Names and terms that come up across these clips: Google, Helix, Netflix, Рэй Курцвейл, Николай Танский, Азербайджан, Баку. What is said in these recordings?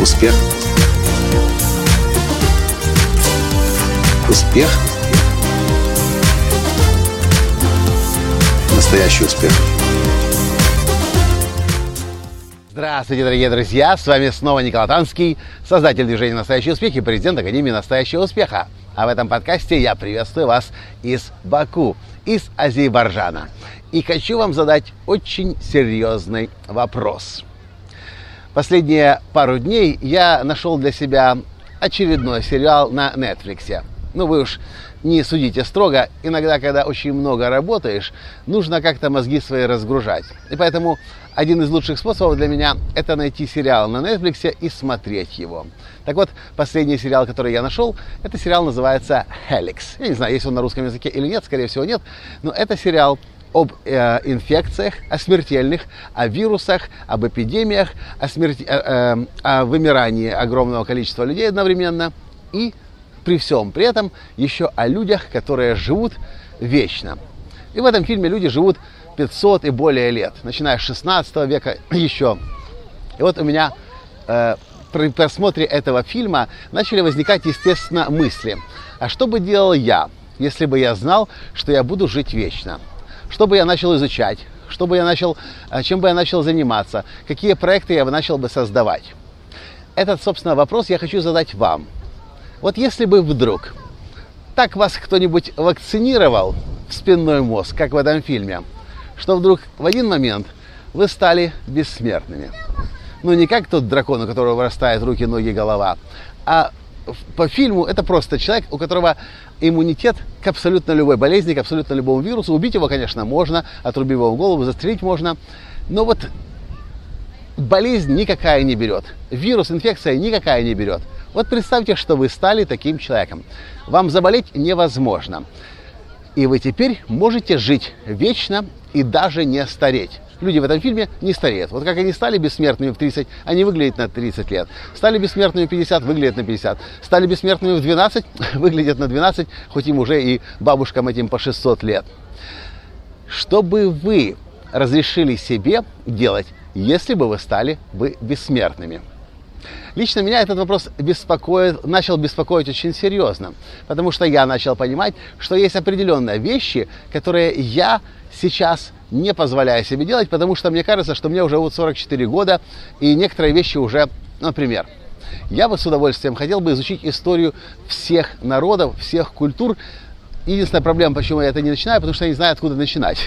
Успех. Настоящий успех. Здравствуйте, дорогие друзья! С вами снова Николай Танский, создатель движения «Настоящий успех» и президент Академии «Настоящего успеха». А в этом подкасте я приветствую вас из Баку, из Азербайджана. И хочу вам задать очень серьезный вопрос. Последние пару дней я нашел для себя очередной сериал на Netflix. Вы уж не судите строго. Иногда, когда очень много работаешь, нужно как-то мозги свои разгружать. И поэтому один из лучших способов для меня – это найти сериал на Netflix и смотреть его. Так вот, последний сериал, который я нашел, этот сериал называется «Helix». Я не знаю, есть он на русском языке или нет, скорее всего нет, но это сериал об инфекциях, о смертельных, о вирусах, об эпидемиях, о вымирании огромного количества людей одновременно и при всем при этом еще о людях, которые живут вечно. И в этом фильме люди живут 500 и более лет, начиная с 16 века еще. И вот у меня при просмотре этого фильма начали возникать, естественно, мысли. А что бы делал я, если бы я знал, что я буду жить вечно? Что бы я начал изучать? Чем бы я начал заниматься? Какие проекты я бы начал создавать? Этот, собственно, вопрос я хочу задать вам. Вот если бы вдруг так вас кто-нибудь вакцинировал в спинной мозг, как в этом фильме, что вдруг в один момент вы стали бессмертными. Не как тот дракон, у которого вырастают руки, ноги, голова, а по фильму это просто человек, у которого иммунитет к абсолютно любой болезни, к абсолютно любому вирусу. Убить его, конечно, можно, отрубив его голову, застрелить можно, но болезнь никакая не берет, вирус, инфекция никакая не берет. Представьте, что вы стали таким человеком. Вам заболеть невозможно. И вы теперь можете жить вечно и даже не стареть. Люди в этом фильме не стареют. Как они стали бессмертными в 30, они выглядят на 30 лет. Стали бессмертными в 50, выглядят на 50. Стали бессмертными в 12, выглядят на 12, хоть им уже и бабушкам этим по 600 лет. Что бы вы разрешили себе делать, если бы вы стали бессмертными? Лично меня этот вопрос начал беспокоить очень серьезно, потому что я начал понимать, что есть определенные вещи, которые я сейчас не позволяю себе делать, потому что мне кажется, что мне уже 44 года, и некоторые вещи уже, например, я бы с удовольствием хотел бы изучить историю всех народов, всех культур. Единственная проблема, почему я это не начинаю, потому что я не знаю, откуда начинать.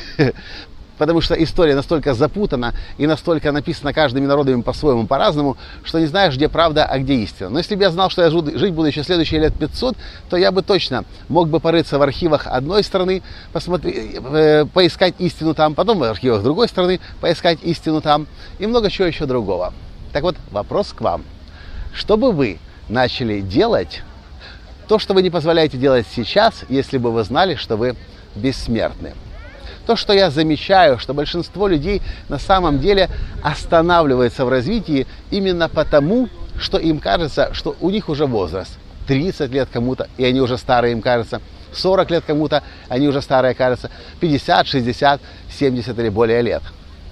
Потому что история настолько запутана и настолько написана каждыми народами по-своему, по-разному, что не знаешь, где правда, а где истина. Но если бы я знал, что я жить буду еще следующие лет 500, то я бы точно мог бы порыться в архивах одной страны, поискать истину там, потом в архивах другой страны поискать истину там и много чего еще другого. Так вот, вопрос к вам. Что бы вы начали делать, то, что вы не позволяете делать сейчас, если бы вы знали, что вы бессмертны? То, что я замечаю, что большинство людей на самом деле останавливается в развитии именно потому, что им кажется, что у них уже возраст. 30 лет кому-то, и они уже старые, им кажется. 40 лет кому-то, они уже старые, кажется. 50, 60, 70 или более лет.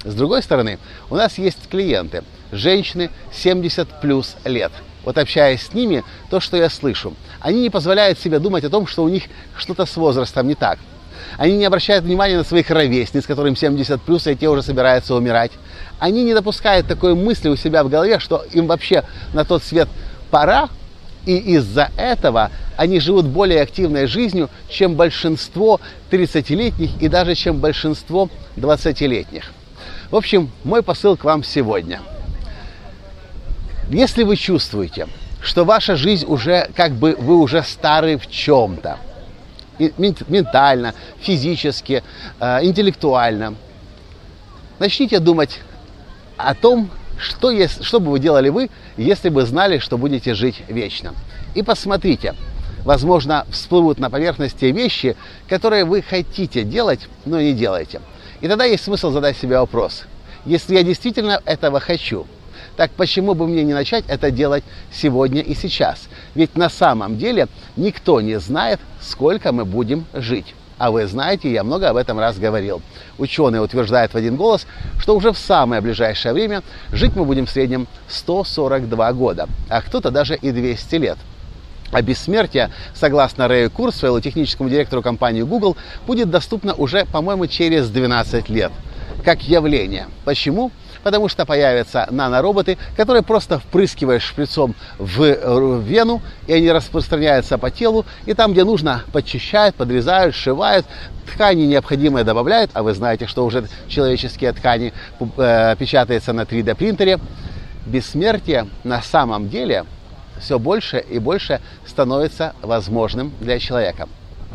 С другой стороны, у нас есть клиенты, женщины 70 плюс лет. Общаясь с ними, то, что я слышу, они не позволяют себе думать о том, что у них что-то с возрастом не так. Они не обращают внимания на своих ровесниц, которым 70 плюс, и те уже собираются умирать. Они не допускают такой мысли у себя в голове, что им вообще на тот свет пора, и из-за этого они живут более активной жизнью, чем большинство 30-летних и даже чем большинство 20-летних. В общем, мой посыл к вам сегодня. Если вы чувствуете, что ваша жизнь уже, вы уже стары в чем-то, ментально, физически, интеллектуально. Начните думать о том, что бы вы делали если бы знали, что будете жить вечно. И посмотрите, возможно, всплывут на поверхности вещи, которые вы хотите делать, но не делаете. И тогда есть смысл задать себе вопрос. Если я действительно этого хочу, так почему бы мне не начать это делать сегодня и сейчас? Ведь на самом деле никто не знает, сколько мы будем жить. А вы знаете, я много об этом раз говорил. Ученые утверждают в один голос, что уже в самое ближайшее время жить мы будем в среднем 142 года, а кто-то даже и 200 лет. А бессмертие, согласно Рэю Курцвейлу, техническому директору компании Google, будет доступно уже, по-моему, через 12 лет. Как явление. Почему? Потому что появятся нанороботы, которые просто впрыскиваешь шприцом в вену, и они распространяются по телу, и там, где нужно, подчищают, подрезают, сшивают, ткани необходимые добавляют, а вы знаете, что уже человеческие ткани печатаются на 3D принтере. Бессмертие на самом деле все больше и больше становится возможным для человека.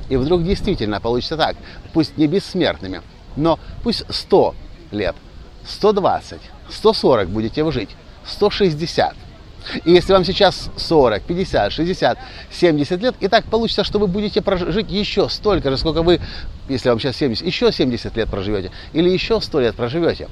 И вдруг действительно получится так, пусть не бессмертными, но пусть 100 лет, 120, 140 будете вы жить, 160. И если вам сейчас 40, 50, 60, 70 лет, и так получится, что вы будете жить еще столько же, сколько вы, если вам сейчас 70, еще 70 лет проживете, или еще 100 лет проживете.